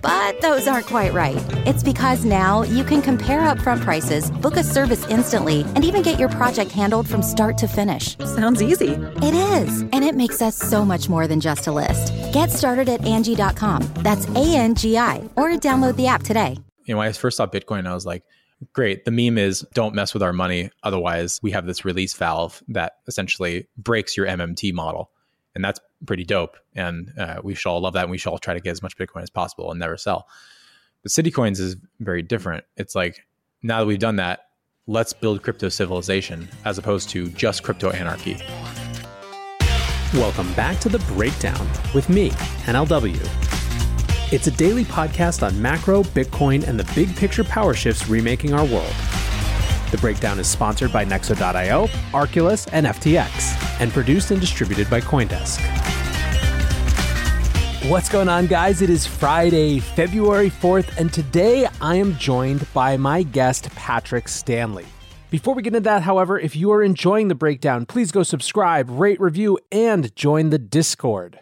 But those aren't quite right. It's because now you can compare upfront prices, book a service instantly, and even get your project handled from start to finish. Sounds easy. It is, and it makes us so much more than just a list. Get started at Angie.com. That's A-N-G-I, or download the app today. You know, when I first saw Bitcoin, I was like, great, the meme is don't mess with our money. Otherwise, we have this release valve that essentially breaks your MMT model. And that's pretty dope. And we shall love that. And we shall try to get as much Bitcoin as possible and never sell. But CityCoins is very different. It's like, now that we've done that, let's build crypto civilization as opposed to just crypto anarchy. Welcome back to The Breakdown with me, NLW. It's a daily podcast on macro, Bitcoin, and the big picture power shifts remaking our world. The Breakdown is sponsored by Nexo.io, Arculus, and FTX, and produced and distributed by Coindesk. What's going on, guys? It is Friday, February 4th, and today I am joined by my guest, Patrick Stanley. Before we get into that, however, if you are enjoying The Breakdown, please go subscribe, rate, review, and join the Discord.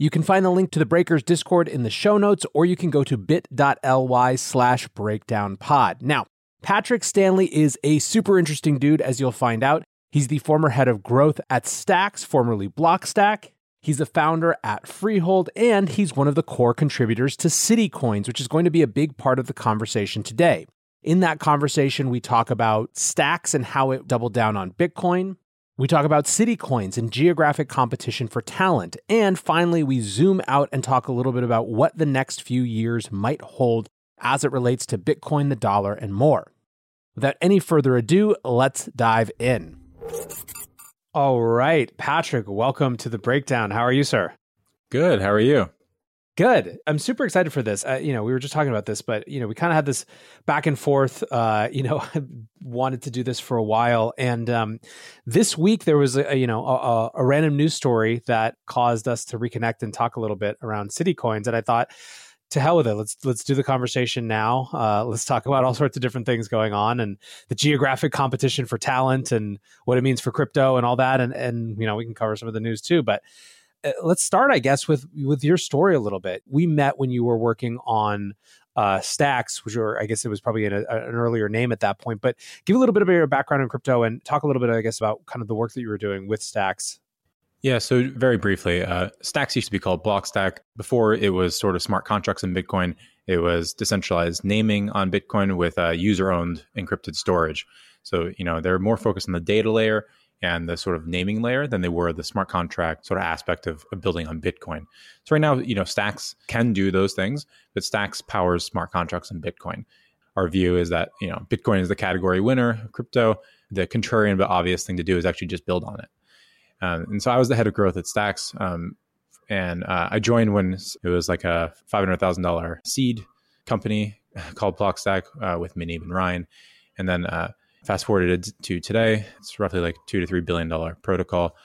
You can find the link to the Breakers Discord in the show notes, or you can go to bit.ly/breakdownpod. Now, Patrick Stanley is a super interesting dude, as you'll find out. He's the former head of growth at Stacks, formerly Blockstack. He's a founder at Freehold, and he's one of the core contributors to CityCoins, which is going to be a big part of the conversation today. In that conversation, we talk about Stacks and how it doubled down on Bitcoin. We talk about CityCoins and geographic competition for talent. And finally, we zoom out and talk a little bit about what the next few years might hold as it relates to Bitcoin, the dollar, and more. Without any further ado, let's dive in. All right, Patrick, welcome to The Breakdown. How are you, sir? Good. How are you? Good. I'm super excited for this. We were just talking about this, but, we kind of had this back and forth. I wanted to do this for a while. And this week there was, a random news story that caused us to reconnect and talk a little bit around CityCoins. And I thought, to hell with it. Let's do the conversation now. Let's talk about all sorts of different things going on and the geographic competition for talent and what it means for crypto and all that. And we can cover some of the news too, but let's start, I guess, with your story a little bit. We met when you were working on Stacks, which were, I guess it was probably an earlier name at that point, but give a little bit of your background in crypto and talk a little bit, I guess, about kind of the work that you were doing with Stacks. Yeah, so very briefly, Stacks used to be called Blockstack. Before it was sort of smart contracts in Bitcoin, it was decentralized naming on Bitcoin with user-owned encrypted storage. So, they're more focused on the data layer and the sort of naming layer than they were the smart contract sort of aspect of building on Bitcoin. So right now, Stacks can do those things, but Stacks powers smart contracts and Bitcoin. Our view is that, Bitcoin is the category winner, crypto, the contrarian but obvious thing to do is actually just build on it. And so I was the head of growth at Stacks, and I joined when it was like a $500,000 seed company called Blockstack with Muneeb and Ryan. And then fast forwarded to today, it's roughly like $2 to $3 billion protocol.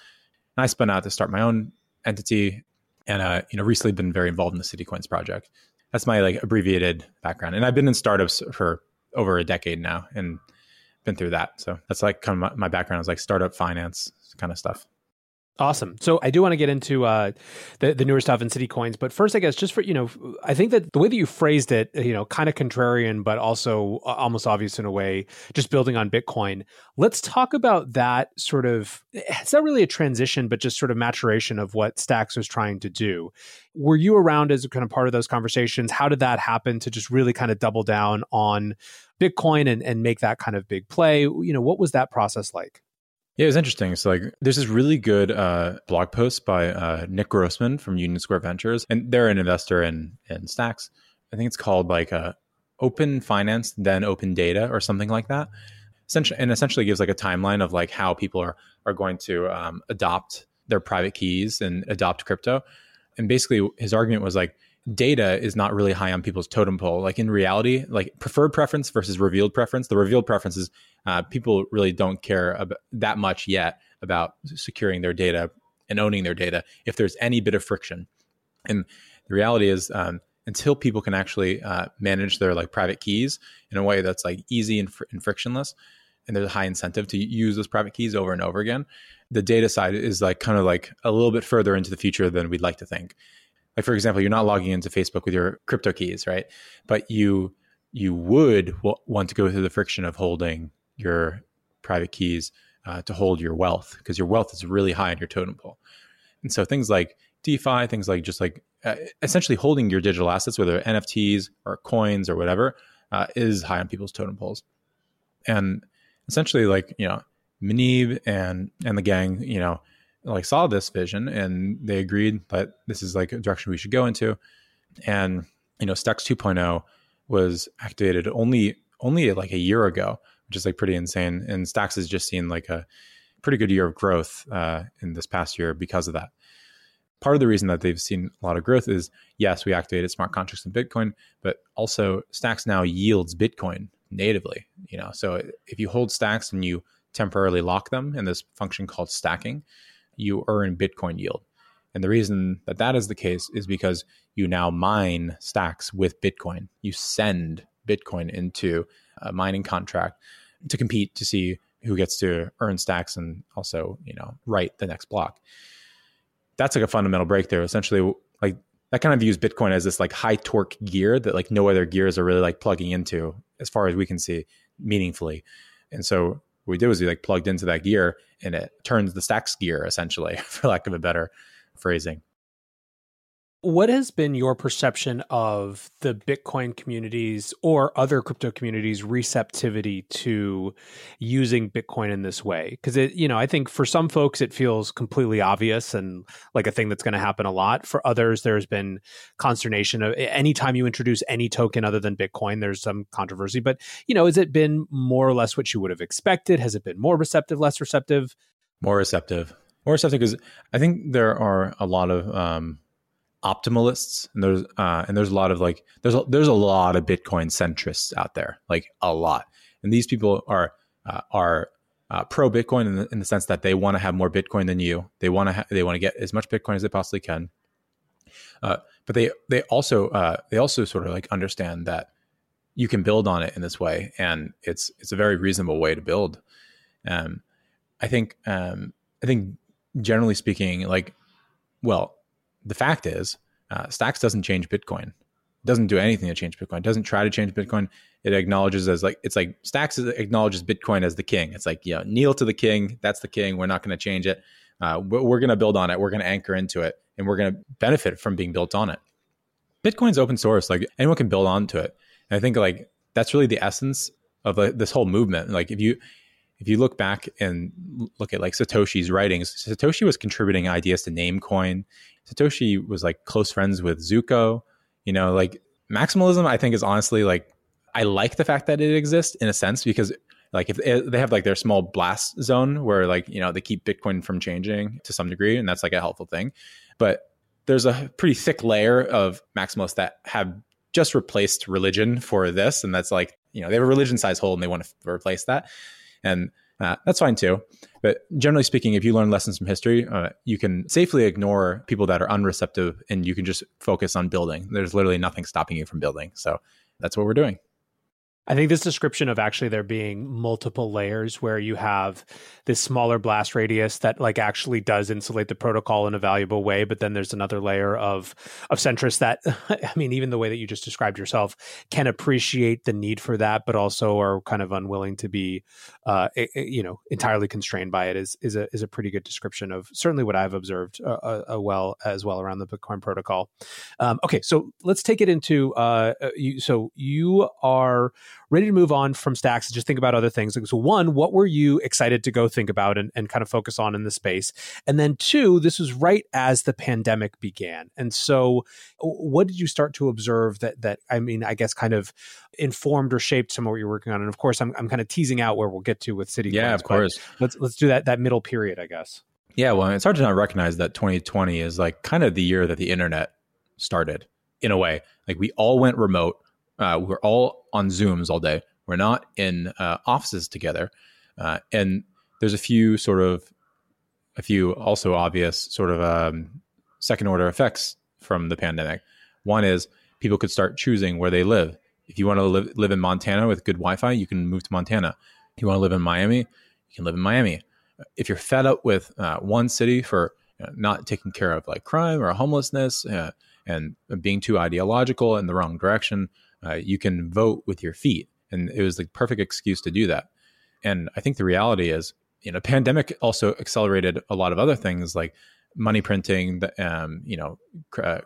And I spun out to start my own entity, and recently been very involved in the CityCoins project. That's my abbreviated background, and I've been in startups for over a decade now, and been through that. So that's kind of my background is startup finance kind of stuff. Awesome. So I do want to get into the newer stuff in CityCoins, but first, I guess, just for, you know, I think that the way that you phrased it, you know, kind of contrarian, but also almost obvious in a way, just building on Bitcoin. Let's talk about that sort of, it's not really a transition, but just sort of maturation of what Stacks was trying to do. Were you around as kind of part of those conversations? How did that happen to just really kind of double down on Bitcoin and make that kind of big play? You know, what was that process like? Yeah, it was interesting. So, like, there's this really good blog post by Nick Grossman from Union Square Ventures, and they're an investor in Stacks. I think it's called like Open Finance, then Open Data, or something like that. Essentially gives like a timeline of like how people are going to adopt their private keys and adopt crypto. And basically, his argument was like, data is not really high on people's totem pole. Like in reality, like preferred preference versus revealed preference. The revealed preference is people really don't care about that much yet about securing their data and owning their data if there's any bit of friction. And the reality is until people can actually manage their like private keys in a way that's like easy and frictionless, and there's a high incentive to use those private keys over and over again, the data side is like kind of like a little bit further into the future than we'd like to think. Like, for example, you're not logging into Facebook with your crypto keys, right? But you would want to go through the friction of holding your private keys to hold your wealth, because your wealth is really high on your totem pole. And so things like DeFi, things like just like essentially holding your digital assets, whether NFTs or coins or whatever, is high on people's totem poles. And essentially, like, you know, Muneeb and the gang, you know, like saw this vision and they agreed that this is like a direction we should go into. And, you know, Stacks 2.0 was activated only like a year ago, which is like pretty insane. And Stacks has just seen like a pretty good year of growth in this past year because of that. Part of the reason that they've seen a lot of growth is, yes, we activated smart contracts in Bitcoin, but also Stacks now yields Bitcoin natively, you know? So if you hold Stacks and you temporarily lock them in this function called stacking, you earn Bitcoin yield. And the reason that that is the case is because you now mine Stacks with Bitcoin. You send Bitcoin into a mining contract to compete to see who gets to earn Stacks and also, you know, write the next block. That's like a fundamental breakthrough. Essentially, like that kind of views Bitcoin as this like high torque gear that like no other gears are really like plugging into, as far as we can see, meaningfully. And so what we did was we like plugged into that gear and it turns the Stacks gear, essentially, for lack of a better phrasing. What has been your perception of the Bitcoin communities or other crypto communities' receptivity to using Bitcoin in this way? Because, you know, I think for some folks, it feels completely obvious and like a thing that's going to happen a lot. For others, there's been consternation of anytime you introduce any token other than Bitcoin, there's some controversy. But, you know, has it been more or less what you would have expected? Has it been more receptive, less receptive? More receptive. More receptive, because I think there are a lot of optimalists, and there's a lot of like there's a lot of Bitcoin centrists out there, like a lot, and these people are pro Bitcoin in the sense that they want to have more Bitcoin than you. They want to get as much Bitcoin as they possibly can, but they also sort of like understand that you can build on it in this way, and it's a very reasonable way to build. I think generally speaking, like, well, the fact is, Stacks doesn't change Bitcoin. It doesn't do anything to change Bitcoin. It doesn't try to change Bitcoin. It acknowledges as like, it's like Stacks acknowledges Bitcoin as the king. It's like, you know, kneel to the king. That's the king. We're not going to change it. We're going to build on it. We're going to anchor into it, and we're going to benefit from being built on it. Bitcoin's open source. Like, anyone can build onto it. And I think like that's really the essence of like this whole movement. Like, if you look back and look at like Satoshi's writings, Satoshi was contributing ideas to Namecoin. Satoshi was like close friends with Zuko. You know, like maximalism, I think, is honestly like, I like the fact that it exists in a sense, because like if they have like their small blast zone where like, you know, they keep Bitcoin from changing to some degree, and that's like a helpful thing. But there's a pretty thick layer of maximalists that have just replaced religion for this. And that's like, you know, they have a religion size hole and they want to replace that. And that's fine too. But generally speaking, if you learn lessons from history, you can safely ignore people that are unreceptive, and you can just focus on building. There's literally nothing stopping you from building. So that's what we're doing. I think this description of actually there being multiple layers where you have this smaller blast radius that like actually does insulate the protocol in a valuable way, but then there's another layer of centrists that, I mean, even the way that you just described yourself, can appreciate the need for that, but also are kind of unwilling to be, entirely constrained by it is a pretty good description of certainly what I've observed well around the Bitcoin protocol. Okay, so let's take it into so you are ready to move on from Stacks and just think about other things. So one, what were you excited to go think about and kind of focus on in the space? And then two, this was right as the pandemic began. And so what did you start to observe that kind of informed or shaped some of what you're working on? And of course, I'm kind of teasing out where we'll get to with CityCoins. Yeah, of course. Let's do that middle period, I guess. Yeah, well, it's hard to not recognize that 2020 is like kind of the year that the internet started in a way. Like we all went remote. We're all on Zooms all day. We're not in offices together. And there's a few also obvious sort of second order effects from the pandemic. One is people could start choosing where they live. If you want to live in Montana with good Wi-Fi, you can move to Montana. If you want to live in Miami, you can live in Miami. If you're fed up with one city for not taking care of like crime or homelessness and being too ideological in the wrong direction, you can vote with your feet. And it was the perfect excuse to do that. And I think the reality is, pandemic also accelerated a lot of other things like money printing,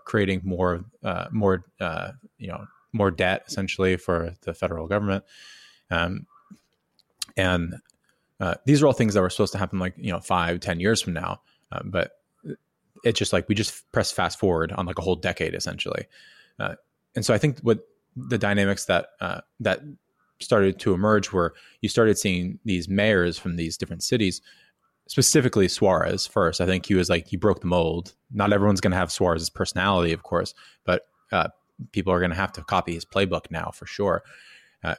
creating more debt essentially for the federal government. These are all things that were supposed to happen 5-10 years from now. But it's just like, we just press fast forward on like a whole decade essentially. And so I think what the dynamics that started to emerge were you started seeing these mayors from these different cities, specifically Suarez first. I think he was like, he broke the mold. Not everyone's going to have Suarez's personality, of course, but people are going to have to copy his playbook now for sure.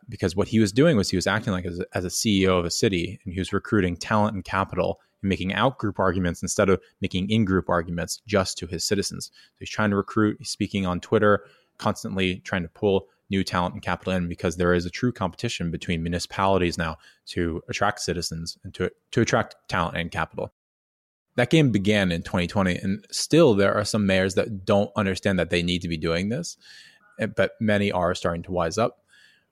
Because what he was doing was he was acting like as a CEO of a city, and he was recruiting talent and capital and making out-group arguments instead of making in-group arguments just to his citizens. So he's trying to recruit, he's speaking on Twitter, constantly trying to pull new talent and capital in because there is a true competition between municipalities now to attract citizens and to attract talent and capital. That game began in 2020, and still there are some mayors that don't understand that they need to be doing this, but many are starting to wise up.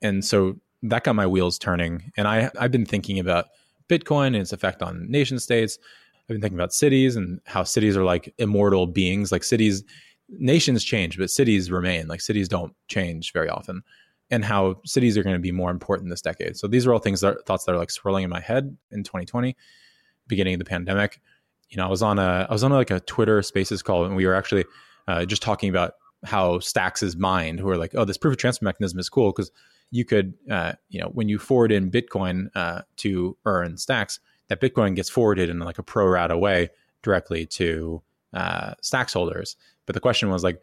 And so that got my wheels turning. And I've been thinking about Bitcoin and its effect on nation states. I've been thinking about cities and how cities are like immortal beings. Like cities, nations change, but cities remain. Like cities don't change very often, and how cities are going to be more important this decade. So these are all thoughts that are like swirling in my head in 2020, beginning of the pandemic. I was on a Twitter Spaces call, and we were actually just talking about how Stacks is mined. Who are like, oh, this proof of transfer mechanism is cool because you could, when you forward in Bitcoin to earn Stacks, that Bitcoin gets forwarded in like a pro rata way directly to Stacks holders. But the question was like,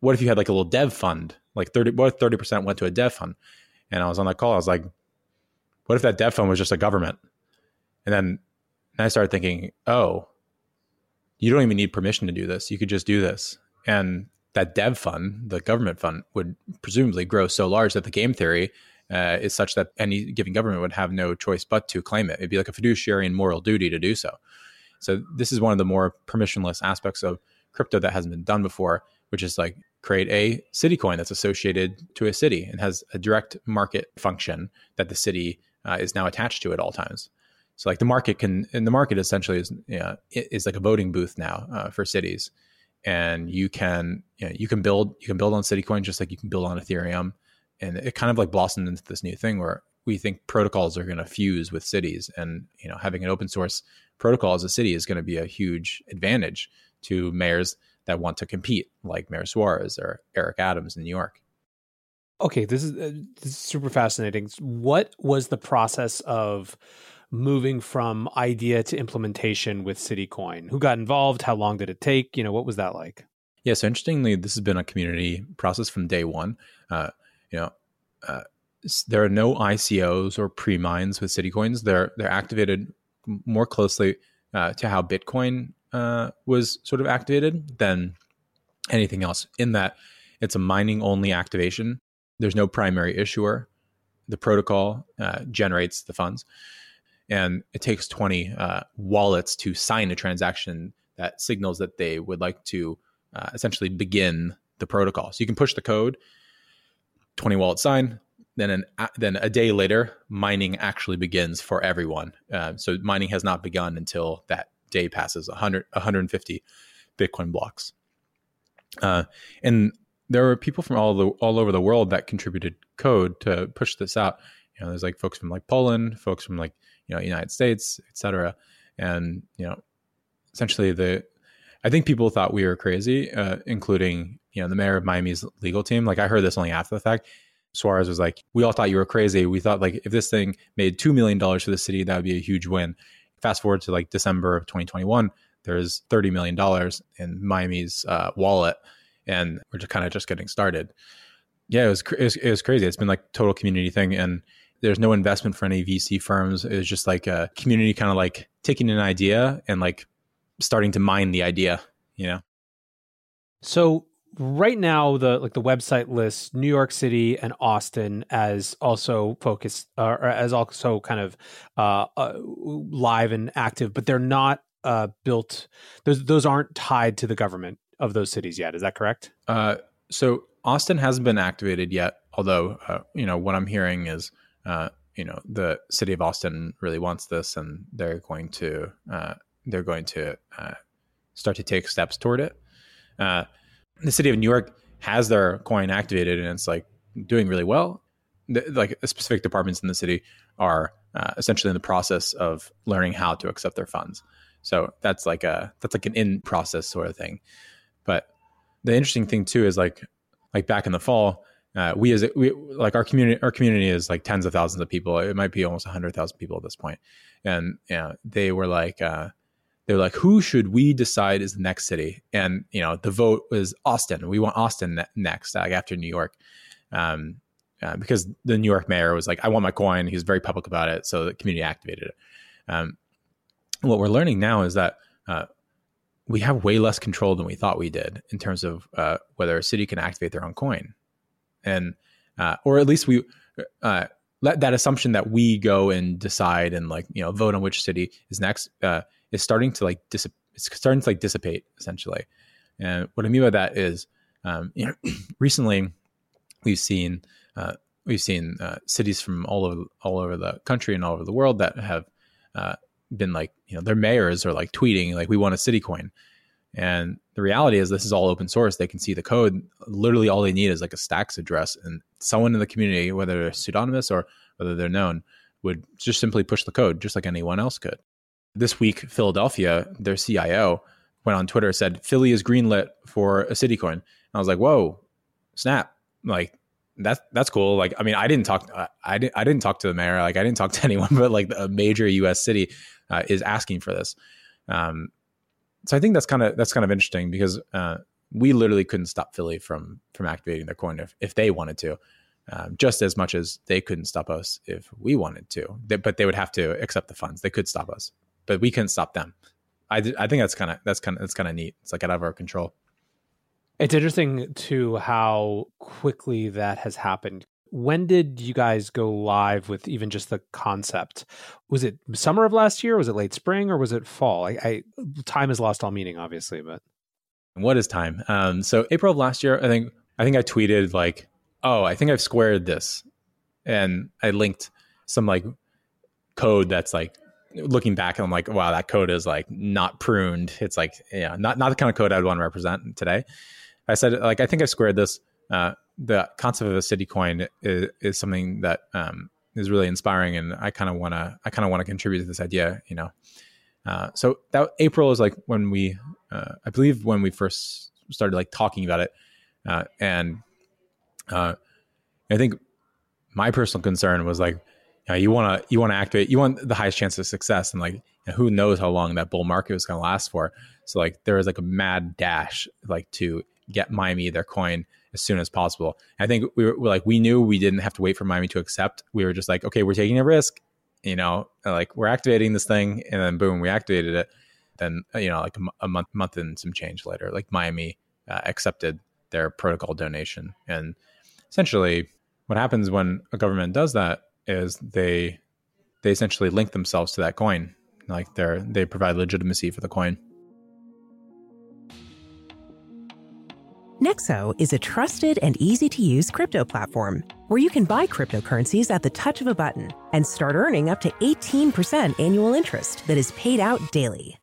what if you had like a little dev fund, like 30% went to a dev fund? And I was on that call. I was like, what if that dev fund was just a government? And then I started thinking, oh, you don't even need permission to do this. You could just do this. And that dev fund, the government fund, would presumably grow so large that the game theory is such that any given government would have no choice but to claim it. It'd be like a fiduciary and moral duty to do so. So this is one of the more permissionless aspects of crypto that hasn't been done before, which is like create a city coin that's associated to a city and has a direct market function that the city is now attached to at all times. So like the market essentially is like a voting booth now for cities. And you can build on CityCoin just like you can build on Ethereum, and it kind of like blossomed into this new thing where we think protocols are going to fuse with cities, and having an open source protocol as a city is going to be a huge advantage to mayors that want to compete, like Mayor Suarez or Eric Adams in New York. Okay, this is super fascinating. What was the process of moving from idea to implementation with CityCoin? Who got involved? How long did it take? What was that like? Yeah, so interestingly, this has been a community process from day one. There are no ICOs or pre-mines with CityCoins. They're activated more closely to how Bitcoin was sort of activated than anything else, in that it's a mining-only activation. There's no primary issuer. the protocol generates the funds, and it takes 20 wallets to sign a transaction that signals that they would like to essentially begin the protocol. So you can push the code, 20 wallets sign, then a day later, mining actually begins for everyone. So mining has not begun until that day passes 150 Bitcoin blocks. And there were people from all over the world that contributed code to push this out. You know, there's like folks from like Poland, folks from like, you know, United States, et cetera. And, you know, essentially I think people thought we were crazy, including, you know, the mayor of Miami's legal team. Like, I heard this only after the fact. Suarez was like, we all thought you were crazy. We thought like if this thing made $2 million for the city, that would be a huge win. Fast forward to like December of 2021, there's $30 million in Miami's wallet, and we're just kind of just getting started. Yeah, it was crazy. It's been like total community thing, and there's no investment for any VC firms. It was just like a community kind of like taking an idea and like starting to mine the idea, you know? So right now, the website lists New York City and Austin as also focused, or as also kind of live and active, but they're not built. Those aren't tied to the government of those cities yet. Is that correct? So Austin hasn't been activated yet. Although, you know, what I'm hearing is, you know, the city of Austin really wants this, and they're going to start to take steps toward it. The city of New York has their coin activated, and it's like doing really well. Like specific departments in the city are essentially in the process of learning how to accept their funds. So that's like an in process sort of thing. But the interesting thing too is like back in the fall, our community is like tens of thousands of people. It might be almost 100,000 people at this point. And you know, they were like, they're like, who should we decide is the next city? And, you know, the vote was Austin. We want Austin next, like after New York, because the New York mayor was like, I want my coin. He was very public about it. So the community activated it. What we're learning now is that we have way less control than we thought we did in terms of whether a city can activate their own coin. And, or at least we let that assumption that we go and decide and like, you know, vote on which city is next, is starting to like dissipate essentially. And what I mean by that is, you know, recently we've seen cities from all over the country and all over the world that have been like, you know, their mayors are like tweeting like, we want a city coin. And the reality is this is all open source. They can see the code. Literally all they need is like a Stacks address, and someone in the community, whether they're pseudonymous or whether they're known, would just simply push the code just like anyone else could. This week, Philadelphia, their CIO, went on Twitter and said, Philly is greenlit for a city coin. And I was like, whoa, snap. Like, that's cool. Like, I mean, I didn't talk to the mayor. Like, I didn't talk to anyone, but like a major US city is asking for this. So I think that's kind of interesting because we literally couldn't stop Philly from activating their coin if they wanted to, just as much as they couldn't stop us if we wanted to, but they would have to accept the funds. They could stop us, but we couldn't stop them. I think that's kind of neat. It's like out of our control. It's interesting too how quickly that has happened. When did you guys go live with even just the concept? Was it summer of last year? Was it late spring, or was it fall? I time has lost all meaning, obviously. But what is time? So April of last year, I think I tweeted like, "Oh, I think I've squared this," and I linked some like code that's like, looking back, I'm like, wow, that code is like not pruned. It's like, yeah, not the kind of code I'd want to represent today. I said, like, I think I've squared this. The concept of a city coin is something that is really inspiring, and I kind of want to contribute to this idea, you know. So that April is like when we, I believe, when we first started like talking about it, and I think my personal concern was like, you want to activate, you want the highest chance of success, and like, you know, who knows how long that bull market was going to last for. So like there was like a mad dash like to get Miami their coin as soon as possible. I think we knew we didn't have to wait for Miami to accept. We were just like, okay, we're taking a risk, you know, like we're activating this thing, and then boom, we activated it. Then, you know, like a month and some change later, like Miami accepted their protocol donation. And essentially what happens when a government does that is they essentially link themselves to that coin. Like they provide legitimacy for the coin. Nexo is a trusted and easy-to-use crypto platform where you can buy cryptocurrencies at the touch of a button and start earning up to 18% annual interest that is paid out daily.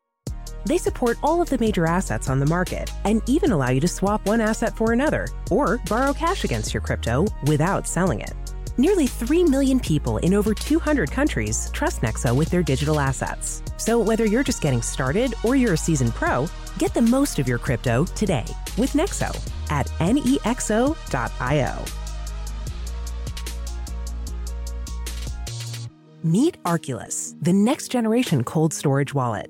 They support all of the major assets on the market and even allow you to swap one asset for another or borrow cash against your crypto without selling it. Nearly 3 million people in over 200 countries trust Nexo with their digital assets. So whether you're just getting started or you're a seasoned pro, get the most of your crypto today with Nexo at nexo.io. Meet Arculus, the next generation cold storage wallet.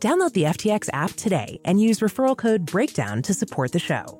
Download the FTX app today and use referral code BREAKDOWN to support the show.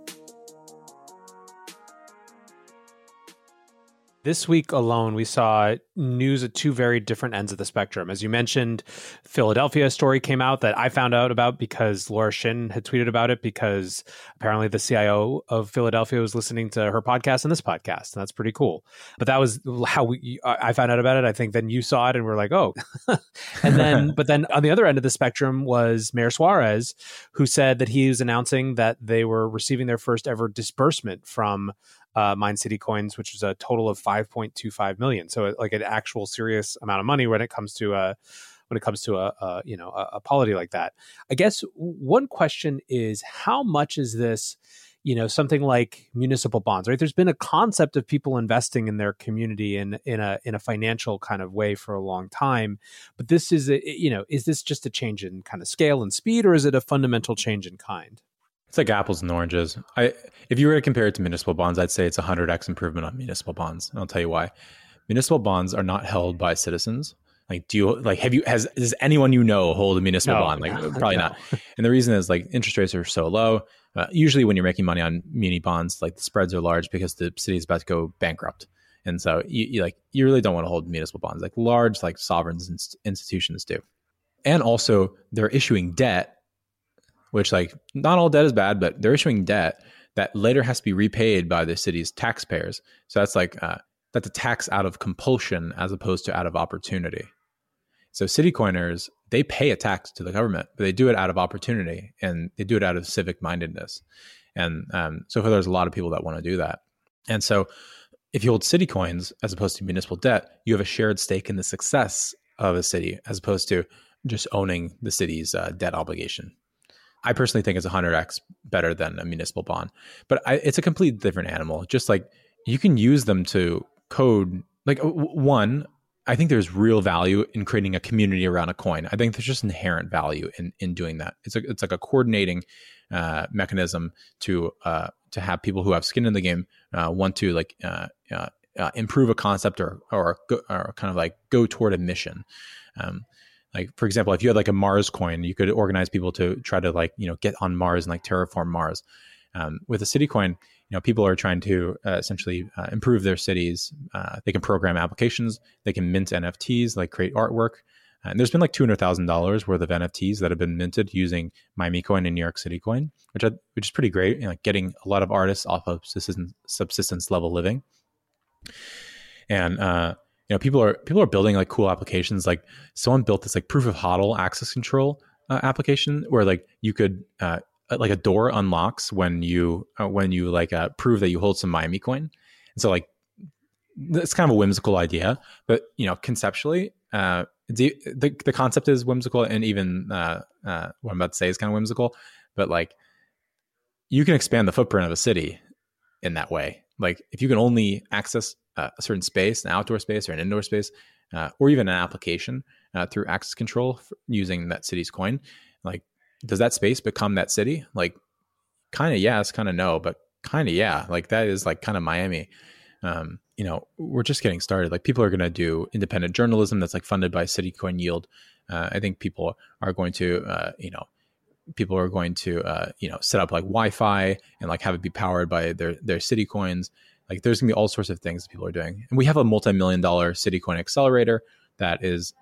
This week alone, we saw news at two very different ends of the spectrum. As you mentioned, Philadelphia story came out that I found out about because Laura Shin had tweeted about it, because apparently the CIO of Philadelphia was listening to her podcast and this podcast. And that's pretty cool. But that was how I found out about it. I think then you saw it and we're like, oh. But then on the other end of the spectrum was Mayor Suarez, who said that he was announcing that they were receiving their first ever disbursement from Mine City Coins, which is a total of $5.25 million. So like an actual serious amount of money when it comes to a polity like that. I guess one question is, how much is this, something like municipal bonds, right? There's been a concept of people investing in their community in a financial kind of way for a long time, but this is, is this just a change in kind of scale and speed, or is it a fundamental change in kind? It's like apples and oranges. If you were to compare it to municipal bonds, I'd say it's 100x improvement on municipal bonds. And I'll tell you why. Municipal bonds are not held by citizens. Like, does anyone hold a municipal bond? Like, probably not. And the reason is, like, interest rates are so low. Usually, when you're making money on muni bonds, like, the spreads are large because the city is about to go bankrupt. And so you really don't want to hold municipal bonds. Like large, like sovereigns and institutions do. And also, they're issuing debt, which, like, not all debt is bad, but they're issuing debt that later has to be repaid by the city's taxpayers. So that's like, that's a tax out of compulsion as opposed to out of opportunity. So CityCoiners, they pay a tax to the government, but they do it out of opportunity and they do it out of civic mindedness. And so there's a lot of people that want to do that. And so if you hold CityCoins as opposed to municipal debt, you have a shared stake in the success of a city as opposed to just owning the city's debt obligation. I personally think it's 100x better than a municipal bond, but it's a completely different animal. Just like you can use them to code. Like, one, I think there's real value in creating a community around a coin. I think there's just inherent value in doing that. It's like a coordinating mechanism to have people who have skin in the game want to improve a concept or kind of like go toward a mission. Like, for example, if you had like a Mars coin, you could organize people to try to get on Mars and like terraform Mars. With a city coin, people are trying to essentially improve their cities. They can program applications. They can mint NFTs, like create artwork. And there's been like $200,000 worth of NFTs that have been minted using Miami Coin and New York City Coin, which is pretty great. Getting a lot of artists off of subsistence level living. And, people are building like cool applications. Like someone built this like proof of HODL access control application where like you could like a door unlocks when you prove that you hold some Miami coin. And so like it's kind of a whimsical idea, but you know, conceptually, the concept is whimsical, and even what I'm about to say is kind of whimsical, but like you can expand the footprint of a city in that way. Like if you can only access a certain space, an outdoor space or an indoor space, or even an application through access control using that city's coin, like does that space become that city? Like kind of yes, kind of no, but kind of yeah. Like that is like kind of Miami. You know, we're just getting started. Like people are going to do independent journalism that's like funded by CityCoin Yield. I think people are going to, set up like Wi-Fi and like have it be powered by their CityCoins. Like there's gonna be all sorts of things that people are doing. And we have a multi-million-dollar CityCoin accelerator that's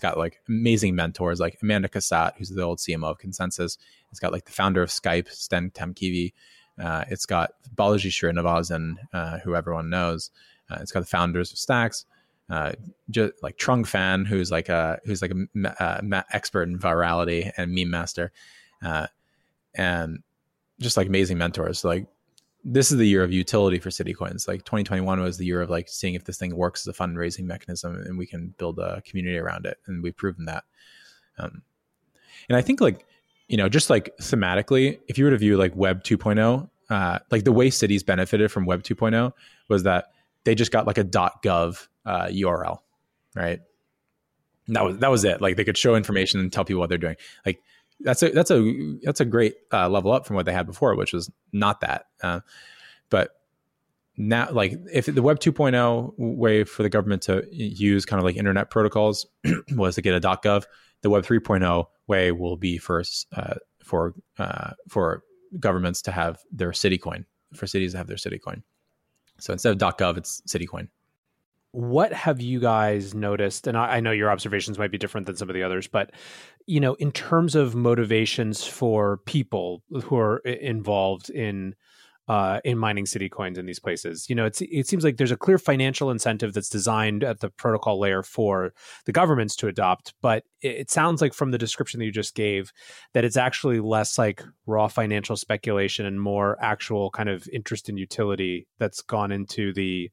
got like amazing mentors like Amanda Kassat, who's the old CMO of ConsenSys. It's got like the founder of Skype, Sten Tamkivi. It's got Balaji Srinivasan, who everyone knows. It's got the founders of Stacks, just like Trung Fan, who's like a expert in virality and meme master, and just like amazing mentors. So, like this is the year of utility for CityCoins. Like 2021 was the year of like seeing if this thing works as a fundraising mechanism and we can build a community around it, and we've proven that. And I think like, you know, just like thematically, if you were to view like Web 2.0, like the way cities benefited from Web 2.0 was that they just got like a .gov URL, right? And that was it. Like they could show information and tell people what they're doing. Like that's a great level up from what they had before, which was not that. But now, like if the Web 2.0 way for the government to use kind of like internet protocols was to get a .gov, the Web 3.0 way will be for governments to have their CityCoin, for cities to have their CityCoin. So instead of .gov, it's CityCoin. What have you guys noticed? And I know your observations might be different than some of the others, but you know, in terms of motivations for people who are involved in mining CityCoins in these places, you know, it seems like there's a clear financial incentive that's designed at the protocol layer for the governments to adopt. But it sounds like from the description that you just gave that it's actually less like raw financial speculation and more actual kind of interest in utility that's gone into the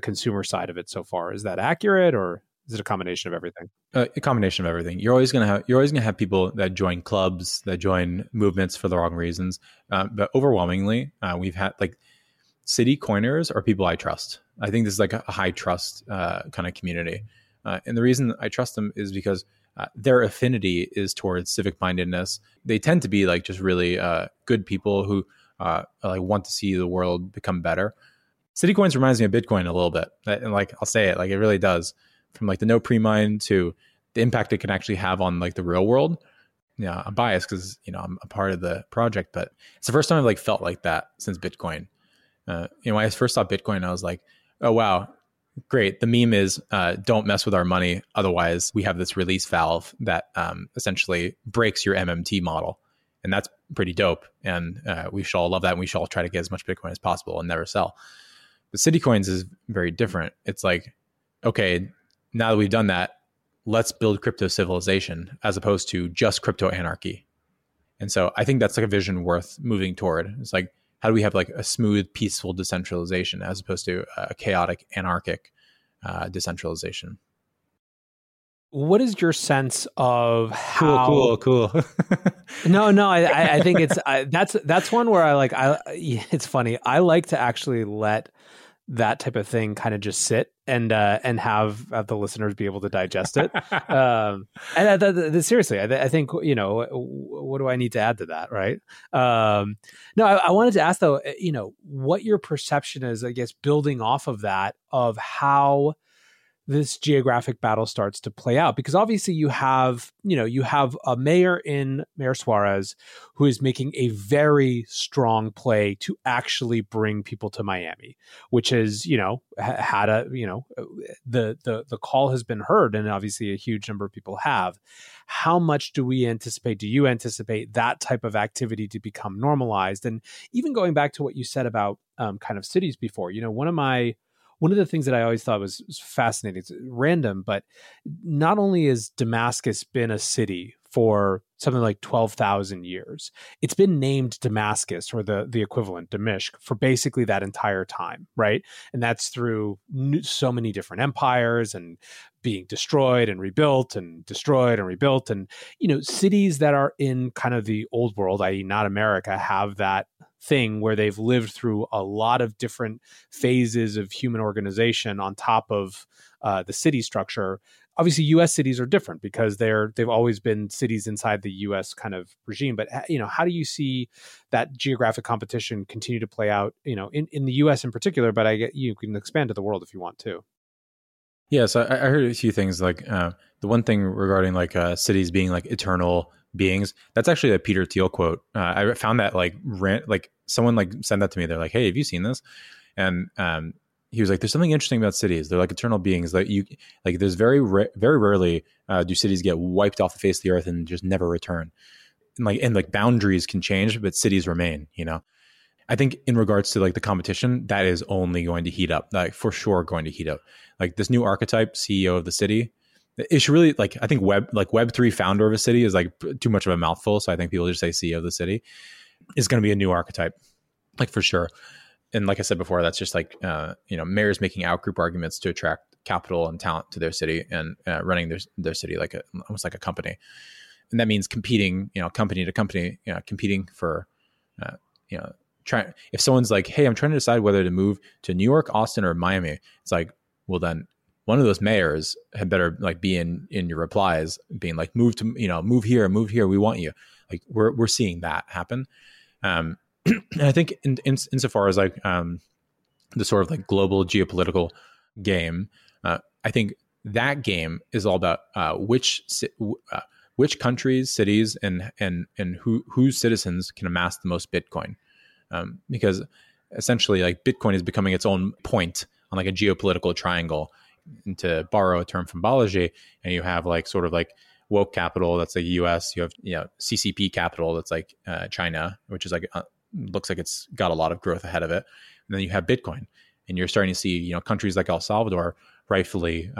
consumer side of it so far. Is that accurate, or is it a combination of everything? A combination of everything. You're always gonna have people that join clubs, that join movements for the wrong reasons. But overwhelmingly, we've had like city coiners are people I trust. I think this is like a high trust kind of community, and the reason I trust them is because their affinity is towards civic mindedness. They tend to be like just really good people who like want to see the world become better. CityCoins reminds me of Bitcoin a little bit, and like I'll say it, like it really does. From like the no pre-mine to the impact it can actually have on like the real world. Yeah, you know, I'm biased because, you know, I'm a part of the project, but it's the first time I've like felt like that since Bitcoin. You know, when I first saw Bitcoin, I was like, oh, wow, great. The meme is don't mess with our money. Otherwise, we have this release valve that essentially breaks your MMT model. And that's pretty dope. And we shall love that. And we shall try to get as much Bitcoin as possible and never sell. But CityCoins is very different. It's like, okay, now that we've done that, let's build crypto civilization as opposed to just crypto anarchy. And so I think that's like a vision worth moving toward. It's like, how do we have like a smooth, peaceful decentralization as opposed to a chaotic, anarchic decentralization? What is your sense of how? Cool. No. I think it's that's one where I like. It's funny. I like to actually let that type of thing kind of just sit and have the listeners be able to digest it. And seriously, I think, you know, what do I need to add to that? Right. No, I wanted to ask though, you know, what your perception is, I guess, building off of that, of how this geographic battle starts to play out, because obviously you have a mayor in Mayor Suarez who is making a very strong play to actually bring people to Miami, which is, you know, had a, you know, the call has been heard, and obviously a huge number of people have. How much do you anticipate that type of activity to become normalized? And even going back to what you said about kind of cities before, you know, one of the things that I always thought was fascinating, it's random, but not only has Damascus been a city for something like 12,000 years. It's been named Damascus, or the equivalent, Damishq, for basically that entire time, right? And that's through so many different empires and being destroyed and rebuilt and destroyed and rebuilt. And, you know, cities that are in kind of the old world, i.e. not America, have that thing where they've lived through a lot of different phases of human organization on top of the city structure. Obviously, U.S. cities are different because they've always been cities inside the U.S. kind of regime. But, you know, how do you see that geographic competition continue to play out, you know, in the U.S. in particular? But I get, you can expand to the world if you want to. Yeah, so I heard a few things, like the one thing regarding like cities being like eternal beings. That's actually a Peter Thiel quote. I found that someone like sent that to me. They're like, "Hey, have you seen this?" And he was like, "There's something interesting about cities. They're like eternal beings. Like you, like there's very rarely do cities get wiped off the face of the earth and just never return. And boundaries can change, but cities remain. You know." I think in regards to like the competition, that is only going to heat up, like for sure going to heat up. Like this new archetype, CEO of the city, it's really like, I think Web3 founder of a city is like too much of a mouthful. So I think people just say CEO of the city is going to be a new archetype, like for sure. And like I said before, that's just like, you know, mayors making outgroup arguments to attract capital and talent to their city and running their city like almost like a company. And that means competing, you know, company to company, you know, competing for, you know, if someone's like, "Hey, I'm trying to decide whether to move to New York, Austin, or Miami," it's like, well, then one of those mayors had better like be in your replies, being like, "Move to, you know, move here, we want you." Like we're seeing that happen. And I think insofar as like the sort of like global geopolitical game, I think that game is all about which countries, cities, and whose citizens can amass the most Bitcoin. Because essentially like Bitcoin is becoming its own point on like a geopolitical triangle. And to borrow a term from biology, and you have like sort of like woke capital, that's like US, you have, you know, CCP capital, that's like China, which is like, looks like it's got a lot of growth ahead of it. And then you have Bitcoin, and you're starting to see, you know, countries like El Salvador rightfully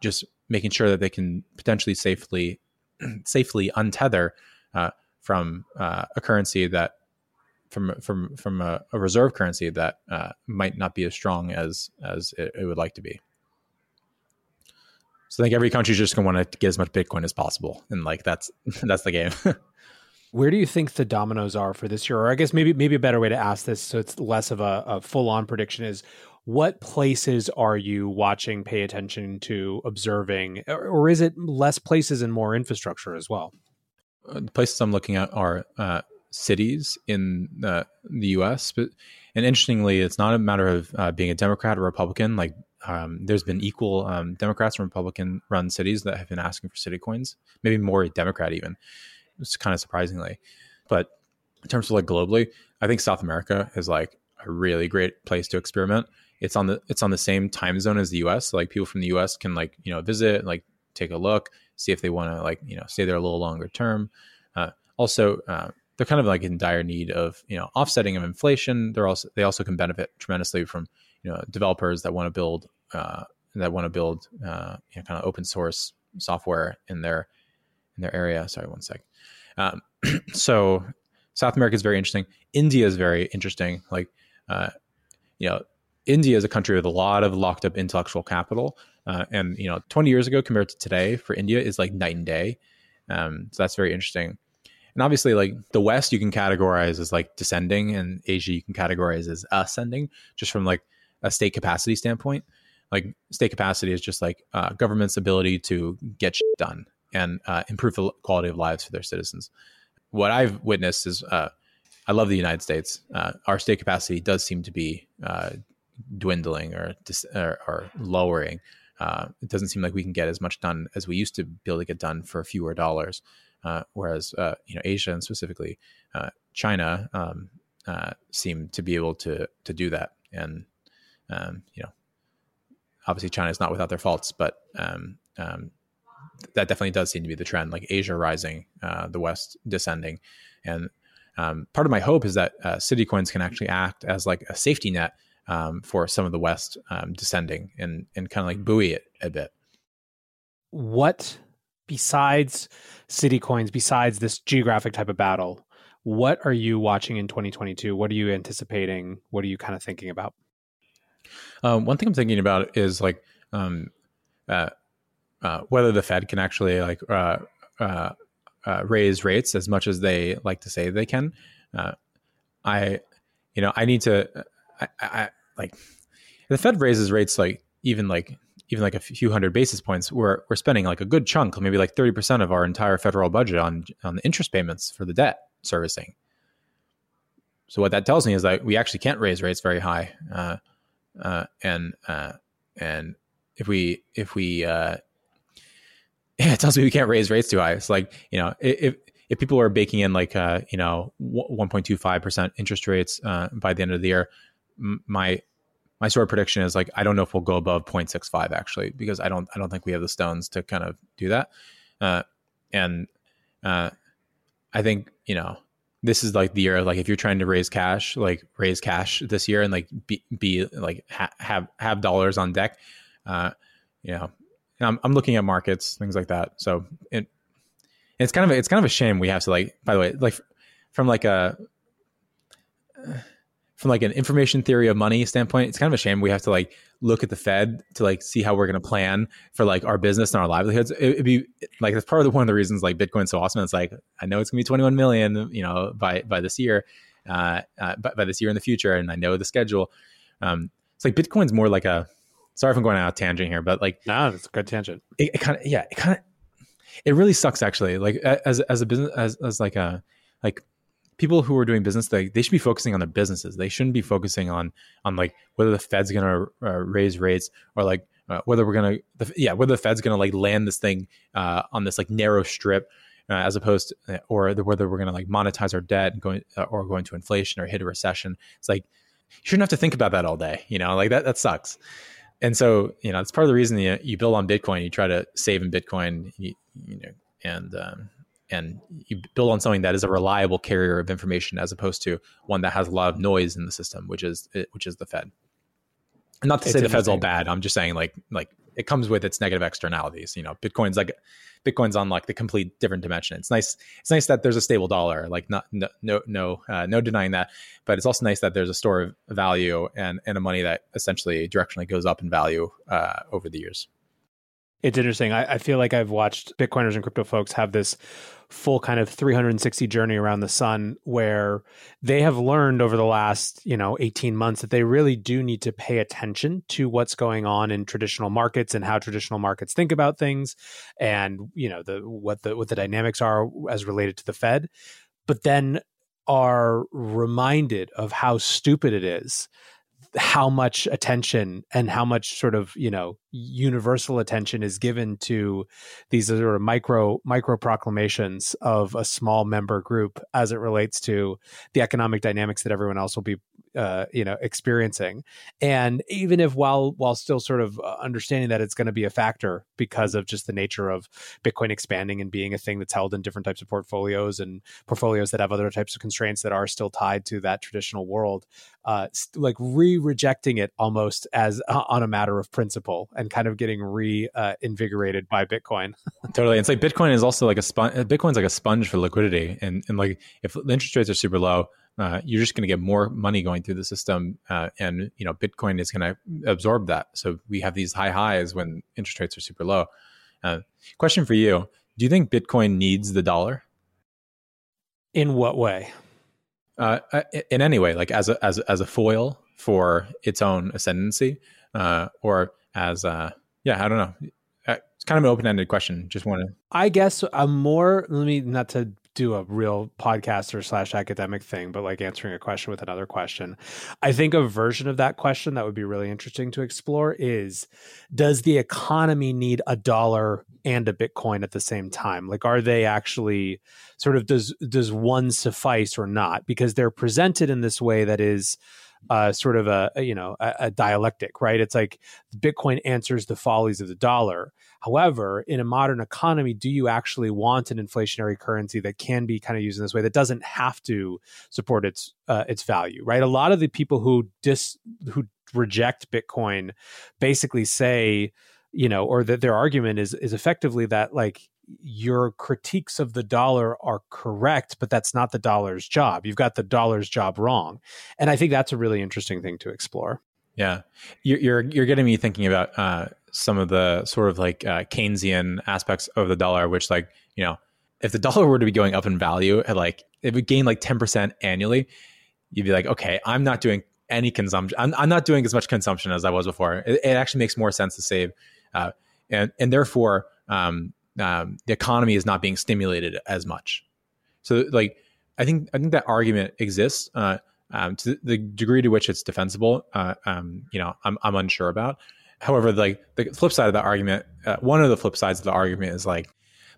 just making sure that they can potentially safely untether from a currency that, from a reserve currency that might not be as strong as it would like to be. So I think every country is just going to want to get as much Bitcoin as possible, and like that's the game. Where do you think the dominoes are for this year? Or I guess maybe a better way to ask this, so it's less of a full-on prediction, is what places are you watching, pay attention to, observing, or is it less places and more infrastructure as well? The places I'm looking at are cities in the U.S., but, and interestingly, it's not a matter of being a Democrat or Republican. Like, there's been equal Democrats and Republican-run cities that have been asking for CityCoins. Maybe more Democrat even. It's kind of surprisingly, but in terms of like globally, I think South America is like a really great place to experiment. It's on the same time zone as the U.S. Like people from the U.S. can like, you know, visit, like take a look, see if they want to like, you know, stay there a little longer term. Also, they're kind of like in dire need of, you know, offsetting of inflation. They also can benefit tremendously from, you know, developers that want to build you know, kind of open source software in their area. Sorry, one sec. So South America is very interesting. India is very interesting. Like, you know, India is a country with a lot of locked up intellectual capital, and you know, 20 years ago compared to today for India is like night and day. So that's very interesting. And obviously, like the West, you can categorize as like descending, and Asia, you can categorize as ascending, just from like a state capacity standpoint. Like state capacity is just like government's ability to get shit done and improve the quality of lives for their citizens. What I've witnessed is, I love the United States. Our state capacity does seem to be dwindling or lowering. It doesn't seem like we can get as much done as we used to be able to get done for fewer dollars. Whereas, you know, Asia and specifically China seem to be able to do that. And, you know, obviously China is not without their faults, but that definitely does seem to be the trend, like Asia rising, the West descending. And part of my hope is that CityCoins can actually act as like a safety net for some of the West descending and kind of like buoy it a bit. What besides CityCoins, besides this geographic type of battle, what are you watching in 2022? What are you anticipating? What are you kind of thinking about? One thing I'm thinking about is like whether the Fed can actually like raise rates as much as they like to say they can. If the Fed raises rates even a few hundred basis points, we're spending like a good chunk, maybe like 30% of our entire federal budget on the interest payments for the debt servicing. So what that tells me is that we actually can't raise rates very high. And if we it tells me we can't raise rates too high. It's like, you know, if people are baking in 1.25% interest rates by the end of the year, my sort of prediction is like, I don't know if we'll go above 0.65 actually, because I don't think we have the stones to kind of do that. I think, you know, this is like the year, like if you're trying to raise cash this year and like have dollars on deck, you know, and I'm looking at markets, things like that. So it's kind of a shame we have to like, by the way, like from an information theory of money standpoint, it's kind of a shame we have to like look at the Fed to like see how we're going to plan for like our business and our livelihoods. It'd be like, that's part of one of the reasons like Bitcoin's so awesome. It's like, I know it's gonna be 21 million, you know, by this year, by this year in the future. And I know the schedule. It's like, Bitcoin's more like a, sorry if I'm going out of tangent here, but like, no, it's a good tangent. It really sucks actually. Like as a business, as people who are doing business, they should be focusing on their businesses. They shouldn't be focusing on like whether the Fed's going to raise rates or like whether the Fed's going to like land this thing on this like narrow strip, as opposed to, whether we're going to like monetize our debt and going to inflation or hit a recession. It's like, you shouldn't have to think about that all day, you know, like that sucks. And so, you know, it's part of the reason you build on Bitcoin, you try to save in Bitcoin, and you build on something that is a reliable carrier of information, as opposed to one that has a lot of noise in the system, which is the Fed. And not to say the Fed's all bad. I'm just saying like it comes with its negative externalities. You know, Bitcoin's on like the complete different dimension. It's nice. It's nice that there's a stable dollar. Like no denying that. But it's also nice that there's a store of value and a money that essentially directionally goes up in value over the years. It's interesting. I feel like I've watched Bitcoiners and crypto folks have this full kind of 360 journey around the sun, where they have learned over the last, 18 months that they really do need to pay attention to what's going on in traditional markets and how traditional markets think about things, and what the dynamics are as related to the Fed, but then are reminded of how stupid it is, how much attention and how much sort of, universal attention is given to these sort of micro proclamations of a small member group as it relates to the economic dynamics that everyone else will be, experiencing. And even if while still sort of understanding that it's going to be a factor because of just the nature of Bitcoin expanding and being a thing that's held in different types of portfolios and portfolios that have other types of constraints that are still tied to that traditional world, like re-rejecting it almost as on a matter of principle and kind of getting reinvigorated by Bitcoin. Totally. It's like Bitcoin is also like a sponge. Bitcoin's like a sponge for liquidity. And like if the interest rates are super low, you're just going to get more money going through the system. And Bitcoin is going to absorb that. So we have these high highs when interest rates are super low. Question for you. Do you think Bitcoin needs the dollar? In what way? In any way, like as a foil for its own ascendancy, or as I don't know. It's kind of an open-ended question. Just want to. I guess let me not to do a real podcaster / academic thing, but like answering a question with another question. I think a version of that question that would be really interesting to explore is: does the economy need a dollar and a Bitcoin at the same time? Like, are they actually sort of does one suffice or not? Because they're presented in this way that is sort of a dialectic, right? It's like Bitcoin answers the follies of the dollar. However, in a modern economy, do you actually want an inflationary currency that can be kind of used in this way that doesn't have to support its value, right? A lot of the people who reject Bitcoin basically say you know, or that their argument is effectively that, like, your critiques of the dollar are correct, but that's not the dollar's job. You've got the dollar's job wrong. And I think that's a really interesting thing to explore. Yeah. You're getting me thinking about some of the sort of like Keynesian aspects of the dollar, which, like, you know, if the dollar were to be going up in value at like, it would gain like 10% annually, you'd be like, okay, I'm not doing any consumption. I'm not doing as much consumption as I was before. It actually makes more sense to save. And therefore, the economy is not being stimulated as much. So, like, I think that argument exists to the degree to which it's defensible. You know, I'm unsure about. However, like the flip side of the argument, one of the flip sides of the argument is like,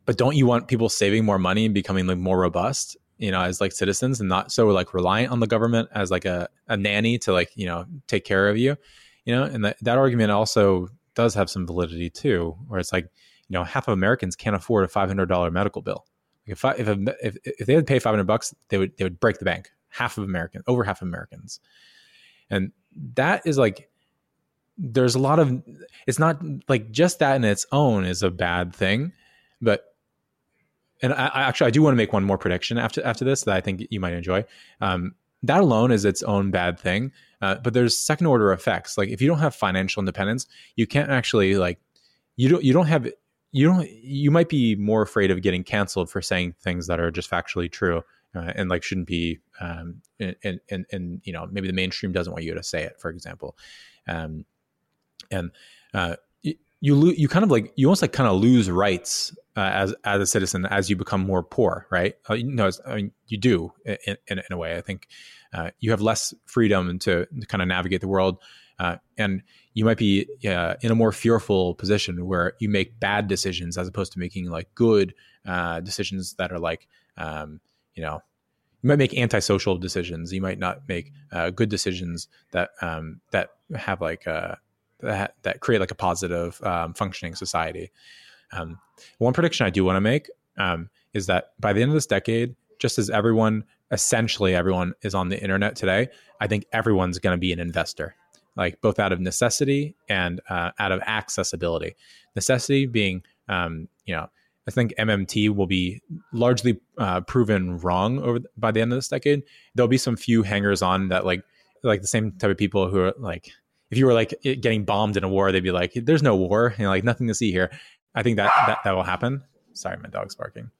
but don't you want people saving more money and becoming like more robust, you know, as like citizens and not so like reliant on the government as like a nanny to like, you know, take care of you, you know? And that argument also does have some validity too, where it's like, you know, half of Americans can't afford a $500 medical bill. Like if they would pay $500, they would break the bank. Over half of Americans. And that is like, there's a lot of, it's not like just that in its own is a bad thing, but, and I do want to make one more prediction after this that I think you might enjoy. That alone is its own bad thing, but there's second order effects. Like if you don't have financial independence, you can't actually like, you might be more afraid of getting canceled for saying things that are just factually true and like shouldn't be, and you know, maybe the mainstream doesn't want you to say it, for example. You kind of like, you almost like kind of lose rights as a citizen as you become more poor, right? You do in a way. I think you have less freedom to kind of navigate the world, and you might be in a more fearful position where you make bad decisions as opposed to making like good decisions that are like, you know, you might make antisocial decisions. You might not make good decisions that have like that create like a positive functioning society. One prediction I do want to make is that by the end of this decade, just as essentially everyone is on the internet today, I think everyone's going to be an investor, like both out of necessity and out of accessibility. Necessity being, you know, I think MMT will be largely proven wrong by the end of this decade. There'll be some few hangers-on that like the same type of people who are like, if you were like getting bombed in a war, they'd be like, there's no war, you know, like nothing to see here. I think that will happen. Sorry, my dog's barking.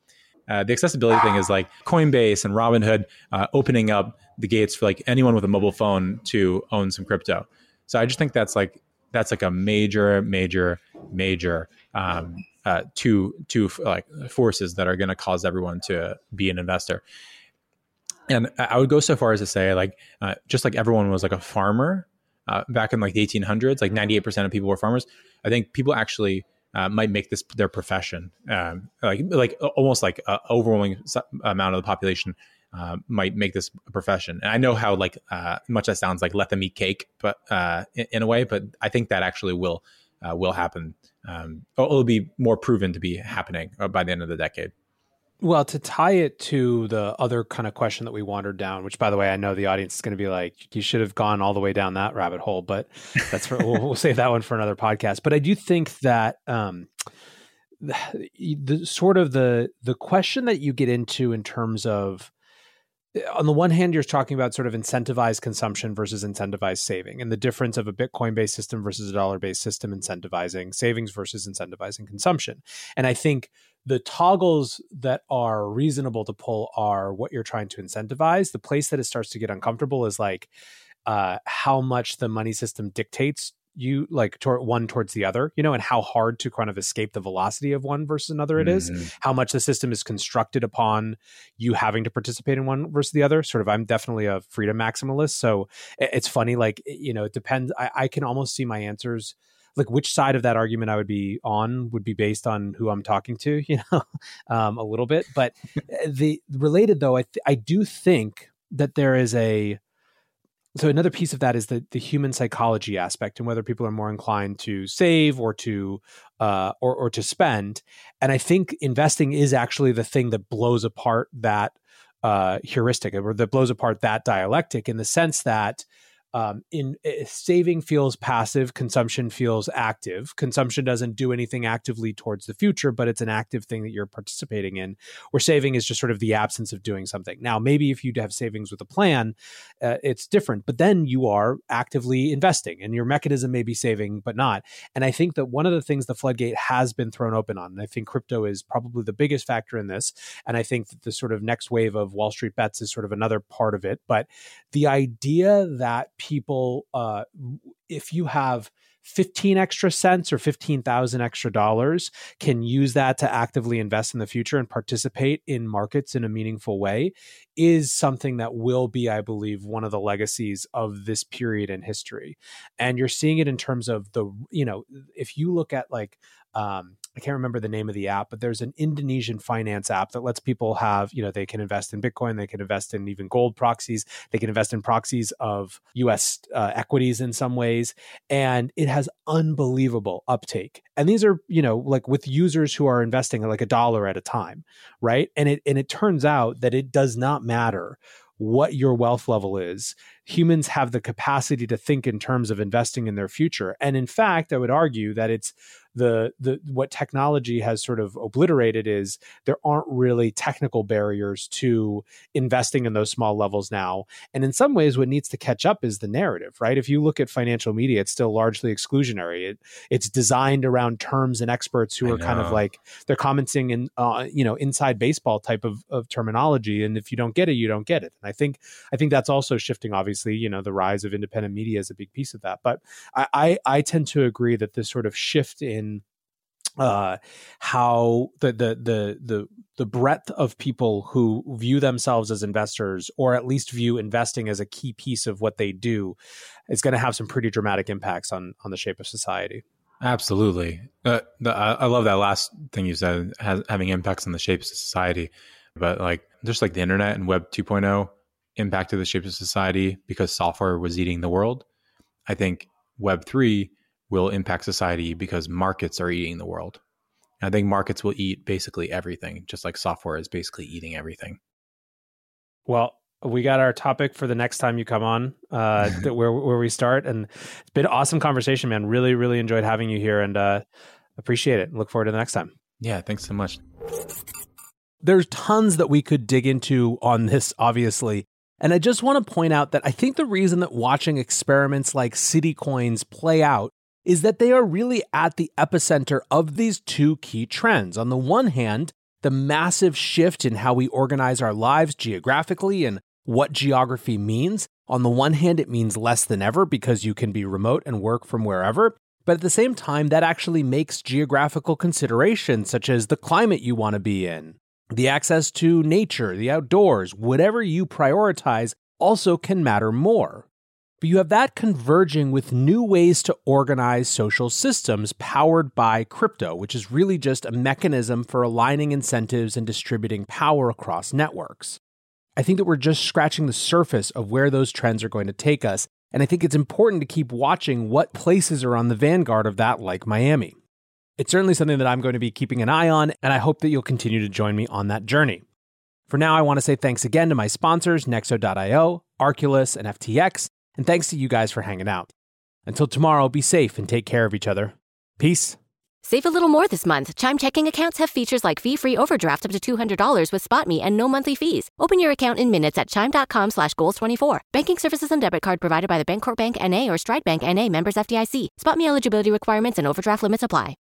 The accessibility thing is like Coinbase and Robinhood opening up the gates for like anyone with a mobile phone to own some crypto. So I just think that's like a major, major, major two like forces that are going to cause everyone to be an investor. And I would go so far as to say like just like everyone was like a farmer back in like the 1800s, like 98% of people were farmers. I think people actually might make this their profession. Like almost like an overwhelming amount of the population might make this a profession. And I know how like much that sounds like let them eat cake, but in a way, but I think that actually will happen. It'll be more proven to be happening by the end of the decade. Well, to tie it to the other kind of question that we wandered down, which, by the way, I know the audience is going to be like, you should have gone all the way down that rabbit hole, but that's for, we'll save that one for another podcast. But I do think that the question that you get into in terms of, on the one hand, you're talking about sort of incentivized consumption versus incentivized saving and the difference of a Bitcoin-based system versus a dollar-based system, incentivizing savings versus incentivizing consumption. And I think the toggles that are reasonable to pull are what you're trying to incentivize. The place that it starts to get uncomfortable is like how much the money system dictates you like one towards the other, you know, and how hard to kind of escape the velocity of one versus another it is, how much the system is constructed upon you having to participate in one versus the other. Sort of, I'm definitely a freedom maximalist. So it's funny, like, you know, it depends. I can almost see my answers, like which side of that argument I would be on would be based on who I'm talking to, you know, a little bit. But the related though, I do think that there is so another piece of that is the human psychology aspect and whether people are more inclined to save or to spend. And I think investing is actually the thing that blows apart that heuristic or that blows apart that dialectic in the sense that Saving feels passive, consumption feels active. Consumption doesn't do anything actively towards the future, but it's an active thing that you're participating in. Where saving is just sort of the absence of doing something. Now, maybe if you have savings with a plan, it's different, but then you are actively investing and your mechanism may be saving, but not. And I think that one of the things the floodgate has been thrown open on, and I think crypto is probably the biggest factor in this. And I think that the sort of next wave of Wall Street bets is sort of another part of it. But the idea that people, if you have 15 extra cents or 15,000 extra dollars, can use that to actively invest in the future and participate in markets in a meaningful way is something that will be, I believe, one of the legacies of this period in history. And you're seeing it in terms of the, you know, if you look at like, I can't remember the name of the app, but there's an Indonesian finance app that lets people have, you know, they can invest in Bitcoin, they can invest in even gold proxies, they can invest in proxies of US equities in some ways. And it has unbelievable uptake. And these are, you know, like with users who are investing like $1 at a time, right? And it turns out that it does not matter what your wealth level is. Humans have the capacity to think in terms of investing in their future. And in fact, I would argue that it's what technology has sort of obliterated is there aren't really technical barriers to investing in those small levels now. And in some ways, what needs to catch up is the narrative, right? If you look at financial media, it's still largely exclusionary. It's designed around terms and experts who are kind of like, they're commenting in, you know, inside baseball type of terminology. And if you don't get it, you don't get it. And I think that's also shifting. Obviously, you know, the rise of independent media is a big piece of that. But I tend to agree that this sort of shift in how the breadth of people who view themselves as investors, or at least view investing as a key piece of what they do, is going to have some pretty dramatic impacts on the shape of society. Absolutely. I love that last thing you said, having impacts on the shapes of society. But like, just like the internet and Web 2.0 impacted the shape of society because software was eating the world, I think Web 3 will impact society because markets are eating the world. And I think markets will eat basically everything, just like software is basically eating everything. Well, we got our topic for the next time you come on, where we start. And it's been an awesome conversation, man. Really, really enjoyed having you here and appreciate it. Look forward to the next time. Yeah, thanks so much. There's tons that we could dig into on this, obviously. And I just want to point out that I think the reason that watching experiments like CityCoins play out is that they are really at the epicenter of these two key trends. On the one hand, the massive shift in how we organize our lives geographically and what geography means. On the one hand, it means less than ever because you can be remote and work from wherever. But at the same time, that actually makes geographical considerations such as the climate you want to be in, the access to nature, the outdoors, whatever you prioritize also can matter more. But you have that converging with new ways to organize social systems powered by crypto, which is really just a mechanism for aligning incentives and distributing power across networks. I think that we're just scratching the surface of where those trends are going to take us, and I think it's important to keep watching what places are on the vanguard of that, like Miami. It's certainly something that I'm going to be keeping an eye on, and I hope that you'll continue to join me on that journey. For now, I want to say thanks again to my sponsors, Nexo.io, Arculus, and FTX, and thanks to you guys for hanging out. Until tomorrow, be safe and take care of each other. Peace. Save a little more this month. Chime checking accounts have features like fee-free overdraft up to $200 with SpotMe and no monthly fees. Open your account in minutes at chime.com/goals24. Banking services and debit card provided by the Bancorp Bank N.A. or Stride Bank N.A. members FDIC. SpotMe eligibility requirements and overdraft limits apply.